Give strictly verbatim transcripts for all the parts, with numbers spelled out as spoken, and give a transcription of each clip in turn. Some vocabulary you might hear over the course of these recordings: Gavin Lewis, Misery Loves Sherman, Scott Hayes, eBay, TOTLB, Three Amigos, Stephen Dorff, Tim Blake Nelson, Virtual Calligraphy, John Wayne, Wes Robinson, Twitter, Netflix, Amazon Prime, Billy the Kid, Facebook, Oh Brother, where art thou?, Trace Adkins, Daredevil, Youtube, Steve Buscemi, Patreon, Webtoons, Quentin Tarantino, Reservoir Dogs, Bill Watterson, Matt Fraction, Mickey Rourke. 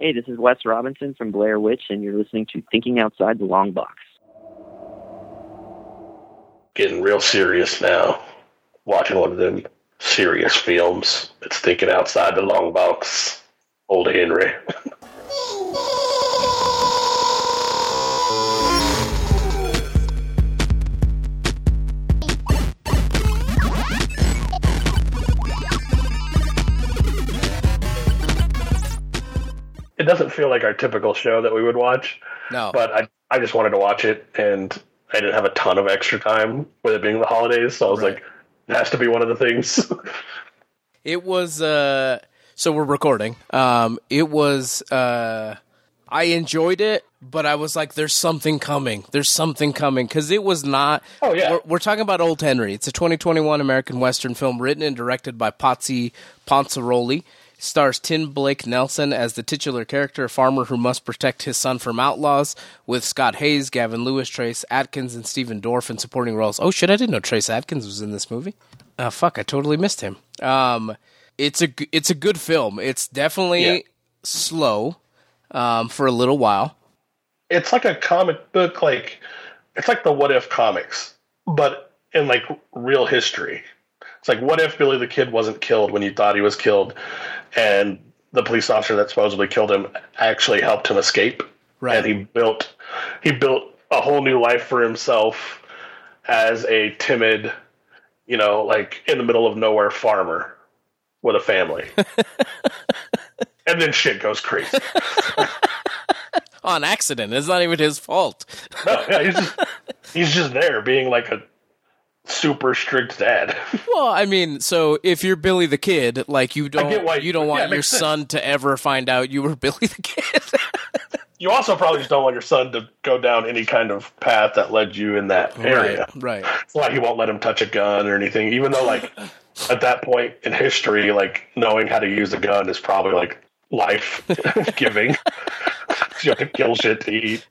Hey, this is Wes Robinson from Blair Witch, and you're listening to Thinking Outside the Long Box. Getting real serious now. Watching one of them serious films. It's Thinking Outside the Long Box. Old Henry. It doesn't feel like our typical show that we would watch. No. But I I just wanted to watch it, and I didn't have a ton of extra time with it being the holidays, so I was right. like, it has to be one of the things. It was, uh, so we're recording. Um, it was, uh, I enjoyed it, but I was like, there's something coming. There's something coming, because it was not, oh, yeah. We're, we're talking about Old Henry. It's a twenty twenty-one American Western film written and directed by Potsy Ponsioli. Stars Tim Blake Nelson as the titular character, a farmer who must protect his son from outlaws, with Scott Hayes, Gavin Lewis, Trace Adkins, and Stephen Dorff in supporting roles. Oh, shit, I didn't know Trace Adkins was in this movie. Oh, fuck, I totally missed him. Um, it's a, it's a good film. It's definitely yeah. slow um, for a little while. It's like a comic book, like, it's like the What If comics, but in, like, real history. It's like, what if Billy the Kid wasn't killed when you thought he was killed, and the police officer that supposedly killed him actually helped him escape? Right. And he built he built a whole new life for himself as a timid, you know, like, in the middle of nowhere farmer with a family. And then shit goes crazy. On accident. It's not even his fault. No, yeah, he's just, he's just there being like a super strict dad. Well, I mean, so if you're Billy the Kid, like, you don't why, you don't want yeah, your son sense. to ever find out you were Billy the Kid. You also probably just don't want your son to go down any kind of path that led you in that area. Right. right. It's like, you won't let him touch a gun or anything, even though, like, at that point in history, like, knowing how to use a gun is probably, like, life-giving. You have to kill shit to eat.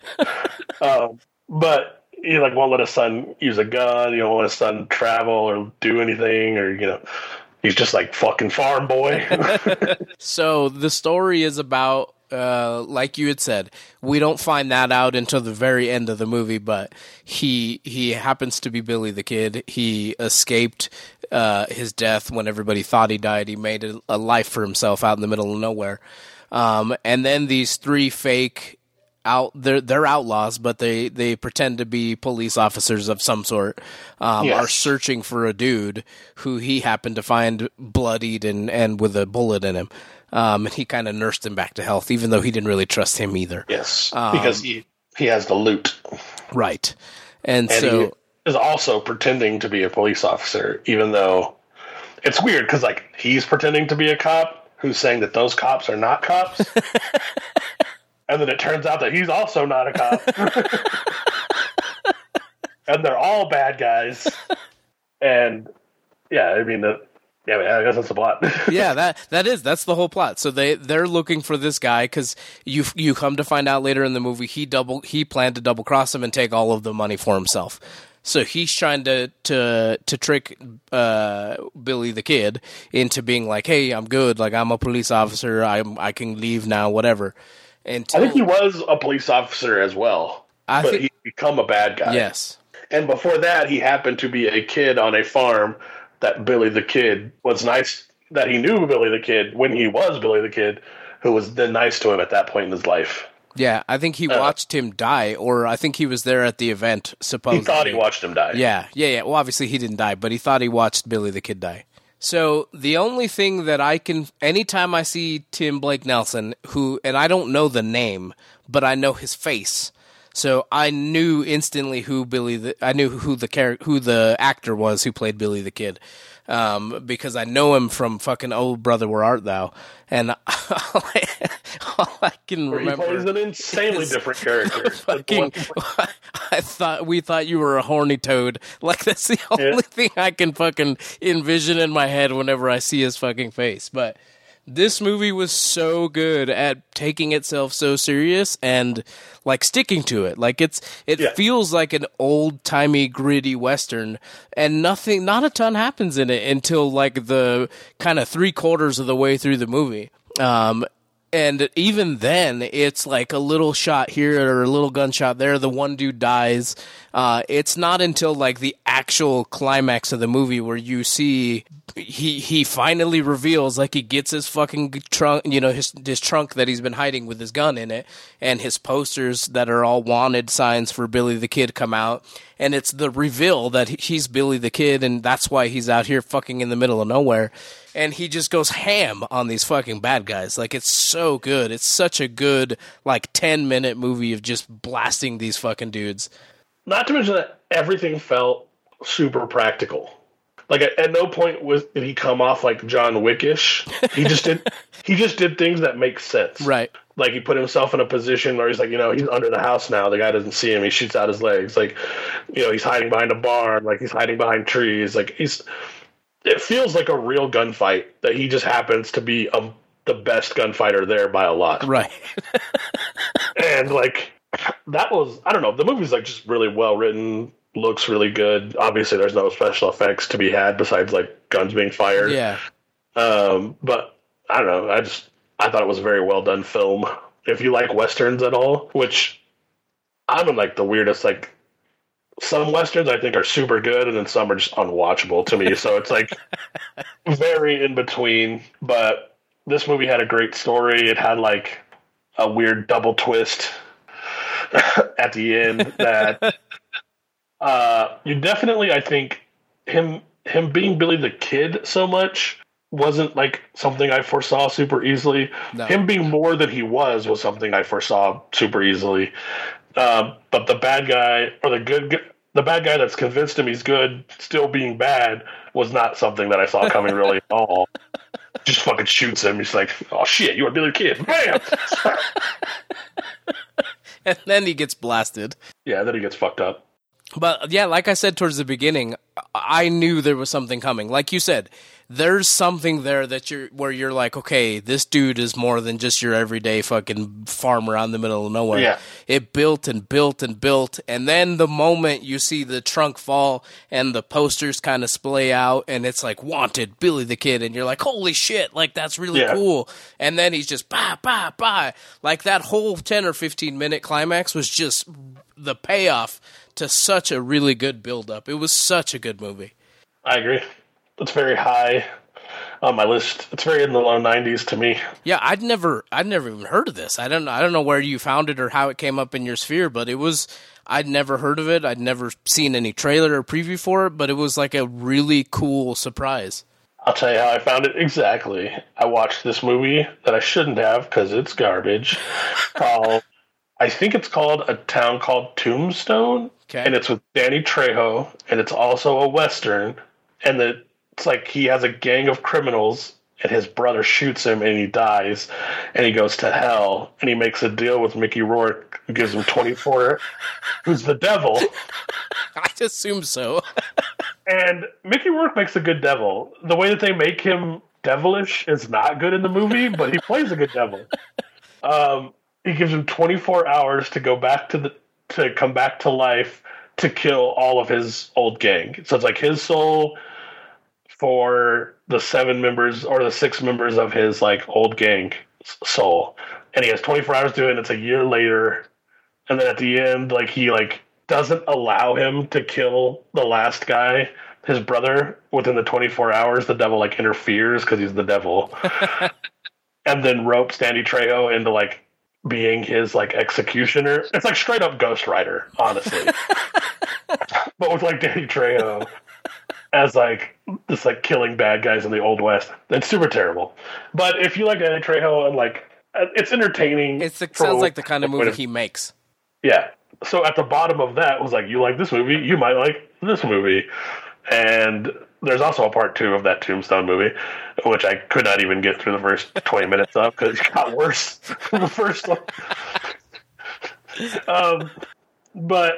Um, but you, like, won't let a son use a gun. You don't want a son travel or do anything, or, you know, he's just like, fucking farm boy. So the story is about, uh, like you had said, we don't find that out until the very end of the movie, but he, he happens to be Billy the Kid. He escaped uh, his death when everybody thought he died. He made a, a life for himself out in the middle of nowhere. Um, and then these three fake... Out, they're, they're outlaws, but they, they pretend to be police officers of some sort, um, yes. are searching for a dude who he happened to find bloodied and, and with a bullet in him. Um, and he kind of nursed him back to health, even though he didn't really trust him either. Yes, um, because he, he has the loot. Right. And, and so... he is also pretending to be a police officer, even though... It's weird, because, like, he's pretending to be a cop who's saying that those cops are not cops. And then it turns out that he's also not a cop. And they're all bad guys. And, yeah, I mean, the, yeah, I guess that's the plot. yeah, that that is. That's the whole plot. So they, they're looking for this guy because you you come to find out later in the movie he double he planned to double-cross him and take all of the money for himself. So he's trying to to, to trick uh, Billy the Kid into being like, hey, I'm good. Like, I'm a police officer. I'm, I can leave now, whatever. Until, I think he was a police officer as well, I but think, he'd become a bad guy. Yes. And before that, he happened to be a kid on a farm that Billy the Kid was nice, that he knew Billy the Kid when he was Billy the Kid, who was then nice to him at that point in his life. Yeah, I think he uh, watched him die, or I think he was there at the event, supposedly. He thought he watched him die. Yeah, yeah, yeah. Well, obviously he didn't die, but he thought he watched Billy the Kid die. So the only thing that I can, anytime I see Tim Blake Nelson, who, and I don't know the name, but I know his face. So I knew instantly who Billy, the, I knew who the character, who the actor was who played Billy the Kid, um, because I know him from fucking "Oh Brother, Where Art Thou?" And all I, all I can Where remember he plays an insanely is different character. Fucking, I thought we thought you were a horny toad. Like, that's the only yeah. thing I can fucking envision in my head whenever I see his fucking face, but. This movie was so good at taking itself so serious and, like, sticking to it. Like, it's it yeah. feels like an old-timey, gritty Western, and nothing, not a ton happens in it until, like, the kind of three-quarters of the way through the movie. Um, And even then, it's like a little shot here or a little gunshot there. The one dude dies. Uh, it's not until like the actual climax of the movie where you see he he finally reveals, like, he gets his fucking trunk, you know, his his trunk that he's been hiding with his gun in it, and his posters that are all wanted signs for Billy the Kid come out, and it's the reveal that he's Billy the Kid, and that's why he's out here fucking in the middle of nowhere. And he just goes ham on these fucking bad guys. Like, it's so good. It's such a good, like, ten-minute movie of just blasting these fucking dudes. Not to mention that everything felt super practical. Like, at, at no point was did he come off like John Wick-ish. He just did. He just did things that make sense. Right. Like, he put himself in a position where he's like, you know, he's under the house now. The guy doesn't see him. He shoots out his legs. Like, you know, he's hiding behind a barn. Like, he's hiding behind trees. Like, he's... It feels like a real gunfight that he just happens to be a, the best gunfighter there by a lot. Right. And, like, that was, I don't know, the movie's, like, just really well written, looks really good. Obviously, there's no special effects to be had besides, like, guns being fired. Yeah. Um, but, I don't know, I just, I thought it was a very well done film. If you like Westerns at all, which I'm in, like, the weirdest, like, some Westerns I think are super good, and then some are just unwatchable to me. So it's like very in between. But this movie had a great story. It had like a weird double twist at the end that uh, you definitely, I think him him being Billy the Kid so much wasn't like something I foresaw super easily. No. Him being more than he was was something I foresaw super easily. Uh, but the bad guy, or the good, the bad guy that's convinced him he's good, still being bad, was not something that I saw coming really at all. Just fucking shoots him. He's like, "Oh shit, you are Billy the Kid!" Bam. And then he gets blasted. Yeah, then he gets fucked up. But yeah, like I said towards the beginning, I knew there was something coming. Like you said, there's something there that you're where you're like, okay, this dude is more than just your everyday fucking farmer out in the middle of nowhere. Yeah. It built and built and built, and then the moment you see the trunk fall and the posters kind of splay out, and it's like wanted Billy the Kid, and you're like, holy shit, like that's really yeah. cool. And then he's just bah bah bah. Like that whole ten or fifteen minute climax was just the payoff to such a really good build-up. It was such a good movie. I agree. It's very high on my list. It's very in the low nineties to me. Yeah, I'd never, I'd never even heard of this. I don't, I don't know where you found it or how it came up in your sphere, but it was. I'd never heard of it. I'd never seen any trailer or preview for it, but it was like a really cool surprise. I'll tell you how I found it exactly. I watched this movie that I shouldn't have because it's garbage. Called, I think it's called A Town Called Tombstone. Okay. And it's with Danny Trejo, and it's also a Western, and the, it's like he has a gang of criminals, and his brother shoots him, and he dies, and he goes to hell, and he makes a deal with Mickey Rourke, who gives him twenty-four, who's the devil. I assume so. And Mickey Rourke makes a good devil. The way that they make him devilish is not good in the movie, but he plays a good devil. Um, he gives him twenty-four hours to go back to the... to come back to life to kill all of his old gang. So it's like his soul for the seven members or the six members of his like old gang soul. And he has twenty-four hours to do it. And it's a year later. And then at the end, like he like doesn't allow him to kill the last guy, his brother, within the twenty-four hours. The devil like interferes because he's the devil and then ropes Danny Trejo into like, being his like executioner. It's like straight up Ghost Rider, honestly. But with like Danny Trejo as like this like killing bad guys in the Old West. That's super terrible. But if you like Danny Trejo and like it's entertaining. It's, it sounds like the kind of movie he makes. Yeah. So at the bottom of that was like you like this movie, you might like this movie. And there's also a part two of that Tombstone movie, which I could not even get through the first twenty minutes of because it got worse from the first one. Um, but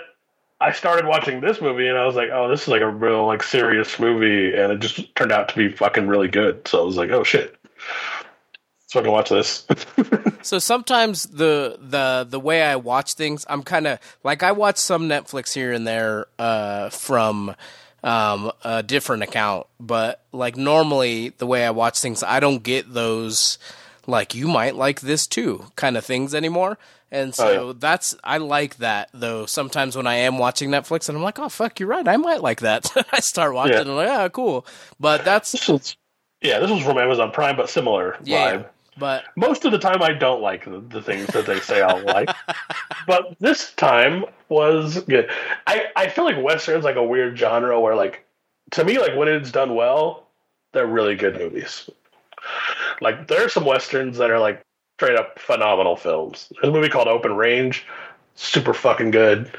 I started watching this movie and I was like, oh, this is like a real like serious movie. And it just turned out to be fucking really good. So I was like, oh, shit. So I can watch this. So sometimes the the the way I watch things, I'm kind of like I watch some Netflix here and there uh, from – Um, a different account, but like normally the way I watch things, I don't get those like, you might like this too kind of things anymore. And so oh, yeah. that's, I like that, though. Sometimes when I am watching Netflix and I'm like, oh, fuck, you're right, I might like that. I start watching yeah. and I'm like, oh, cool. But that's... This was, yeah, this was from Amazon Prime, but similar yeah, vibe. But most of the time I don't like the, the things that they say I'll like. But this time was good. I, I feel like Western's like a weird genre where, like, to me, like, when it's done well, they're really good movies. Like, there are some Westerns that are, like, straight up phenomenal films. There's a movie called Open Range. Super fucking good.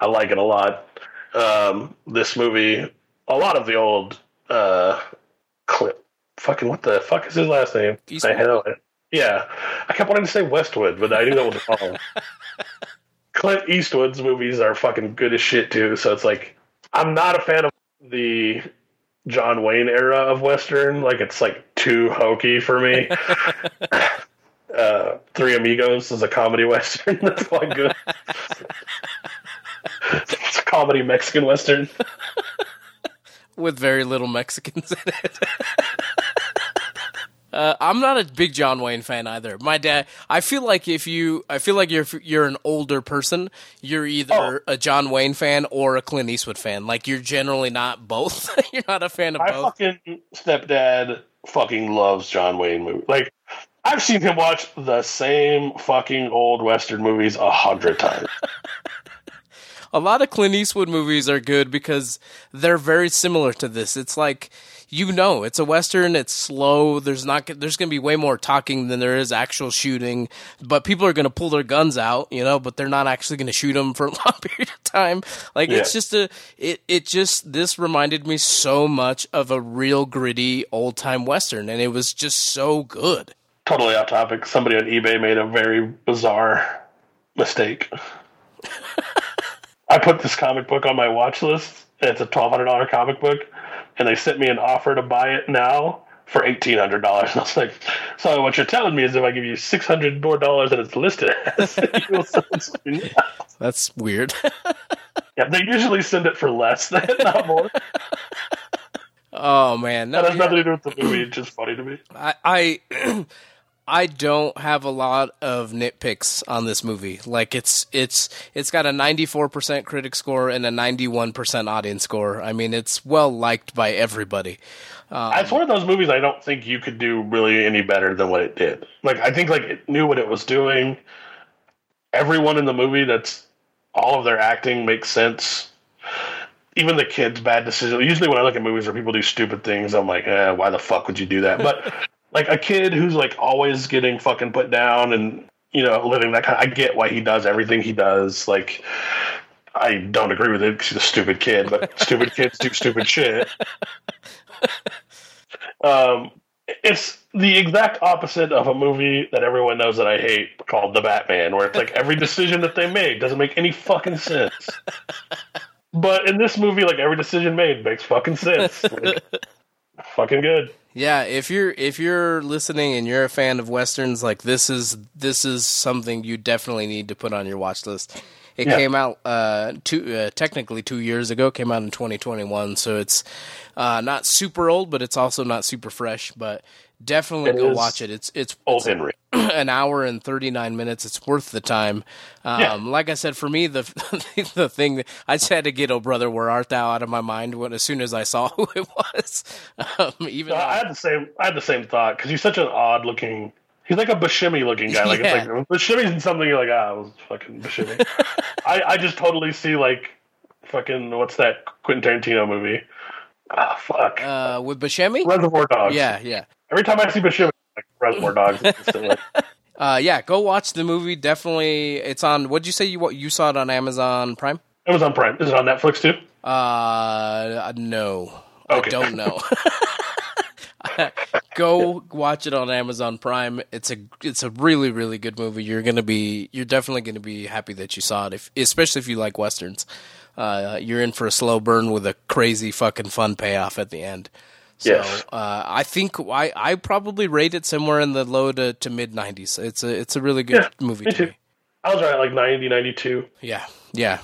I like it a lot. Um, this movie, a lot of the old uh, clip. Fucking, what the fuck is his last name? I know it. Yeah. I kept wanting to say Westwood, but I knew that was wrong. Clint Eastwood's movies are fucking good as shit, too. So it's like, I'm not a fan of the John Wayne era of Western. Like, it's like too hokey for me. uh, Three Amigos is a comedy Western. That's quite good. It's a comedy Mexican Western. With very little Mexicans in it. Uh, I'm not a big John Wayne fan either. My dad, I feel like if you, I feel like you're you're an older person, you're either oh. a John Wayne fan or a Clint Eastwood fan. Like, you're generally not both. You're not a fan of My both. My fucking stepdad fucking loves John Wayne movies. Like, I've seen him watch the same fucking old Western movies a hundred times. A lot of Clint Eastwood movies are good because they're very similar to this. It's like, you know, it's a Western, it's slow, there's not, there's going to be way more talking than there is actual shooting, but people are going to pull their guns out, you know, but they're not actually going to shoot them for a long period of time. Like, yeah. it's just a, it, it just, this reminded me so much of a real gritty old-time Western, and it was just so good. Totally off topic, somebody on eBay made a very bizarre mistake. I put this comic book on my watch list, and it's a twelve hundred dollars comic book. And they sent me an offer to buy it now for eighteen hundred dollars. I was like, "So what you're telling me is, if I give you six hundred more dollars than it's listed as, you'll sell something else." That's weird. Yeah, they usually send it for less than, not more. Oh man, no, that has yeah. nothing to do with the movie. It's just funny to me. I, I, I don't have a lot of nitpicks on this movie. Like, it's it's it's got a ninety-four percent critic score and a ninety-one percent audience score. I mean, it's well liked by everybody. Um, it's one of those movies I don't think you could do really any better than what it did. Like, I think like it knew what it was doing. Everyone in the movie, that's all of their acting makes sense. Even the kids' bad decisions. Usually when I look at movies where people do stupid things, I'm like, eh, why the fuck would you do that? But like a kid who's like always getting fucking put down and, you know, living that kind of, I get why he does everything he does. Like, I don't agree with it because he's a stupid kid, but stupid kids do stupid shit. Um, it's the exact opposite of a movie that everyone knows that I hate called The Batman, where it's like every decision that they made doesn't make any fucking sense. But in this movie, like every decision made makes fucking sense. Like, fucking good. Yeah, if you're if you're listening and you're a fan of Westerns, like this is this is something you definitely need to put on your watch list. It yeah. came out uh, two, uh, technically two years ago, came out in twenty twenty-one, so it's uh, not super old, but it's also not super fresh, but definitely it go watch it. It's it's Old it's Henry. An hour and thirty-nine minutes. It's worth the time. Um, yeah. Like I said, for me, the the thing that I just had to get "Oh Brother, Where Art Thou" out of my mind when as soon as I saw who it was. Um, even so, though, I had the same I had the same thought because he's such an odd looking. He's like a Buscemi looking guy. Like yeah. it's like Buscemi's in something. You're like, ah, it was fucking Buscemi. I, I just totally see like fucking what's that Quentin Tarantino movie? Ah, fuck. Uh, with Buscemi? Reservoir Dogs. Yeah, yeah. Every time I see Buscemi, like Reservoir Dogs. Like. Uh, yeah, go watch the movie. Definitely, it's on. What'd you say you you saw it on Amazon Prime? Amazon Prime. Is it on Netflix too? Uh, no, okay. I don't know. Go watch it on Amazon Prime. It's a it's a really really good movie. You're gonna be you're definitely gonna be happy that you saw it, if, especially if you like Westerns. Uh, you're in for a slow burn with a crazy fucking fun payoff at the end. So yes. uh, I think I, I probably rate it somewhere in the low to, to mid nineties. It's a it's a really good yeah, movie to me. I was right like ninety, ninety-two. Yeah, yeah.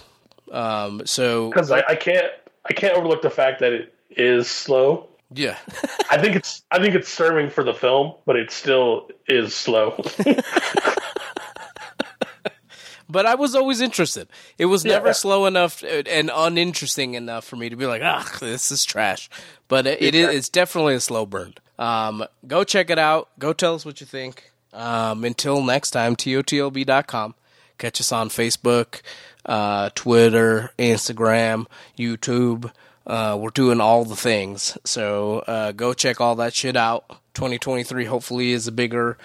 Um, so because I, I can't I can't overlook the fact that it is slow. Yeah. I think it's I think it's serving for the film, but it still is slow. But I was always interested. It was never yeah. slow enough and uninteresting enough for me to be like, ah, this is trash. But it, it is, it's definitely a slow burn. Um, go check it out. Go tell us what you think. Um, until next time, T O T L B dot com. Catch us on Facebook, uh, Twitter, Instagram, YouTube. Uh, we're doing all the things. So uh, go check all that shit out. twenty twenty-three hopefully is a bigger...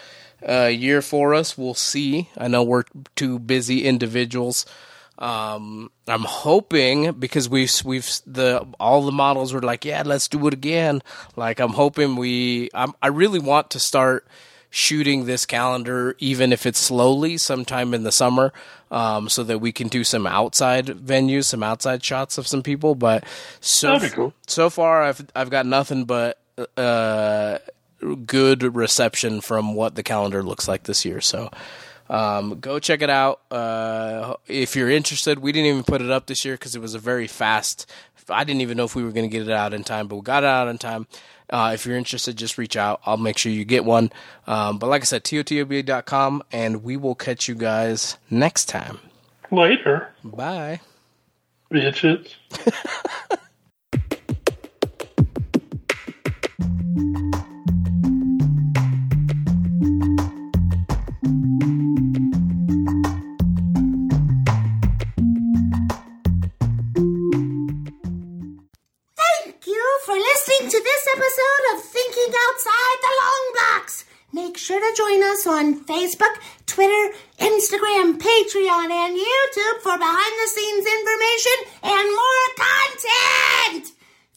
Uh, year for us. We'll see. I know we're two busy individuals. Um, I'm hoping because we've we've the all the models were like, yeah, let's do it again. Like I'm hoping we. I'm, I really want to start shooting this calendar, even if it's slowly, sometime in the summer, um, so that we can do some outside venues, some outside shots of some people. But so That'd be cool. so far, I've I've got nothing but. Uh, good reception from what the calendar looks like this year. So um, go check it out. Uh, if you're interested, we didn't even put it up this year because it was a very fast. I didn't even know if we were going to get it out in time, but we got it out in time. Uh, if you're interested, just reach out. I'll make sure you get one. Um, but like I said, T O T O B A dot com, and we will catch you guys next time. Later. Bye. Bitches. To this episode of Thinking Outside the Long Box. Make sure to join us on Facebook, Twitter, Instagram, Patreon, and YouTube for behind-the-scenes information and more content.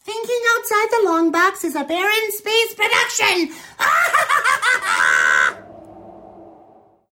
Thinking Outside the Long Box is a Baron Space production.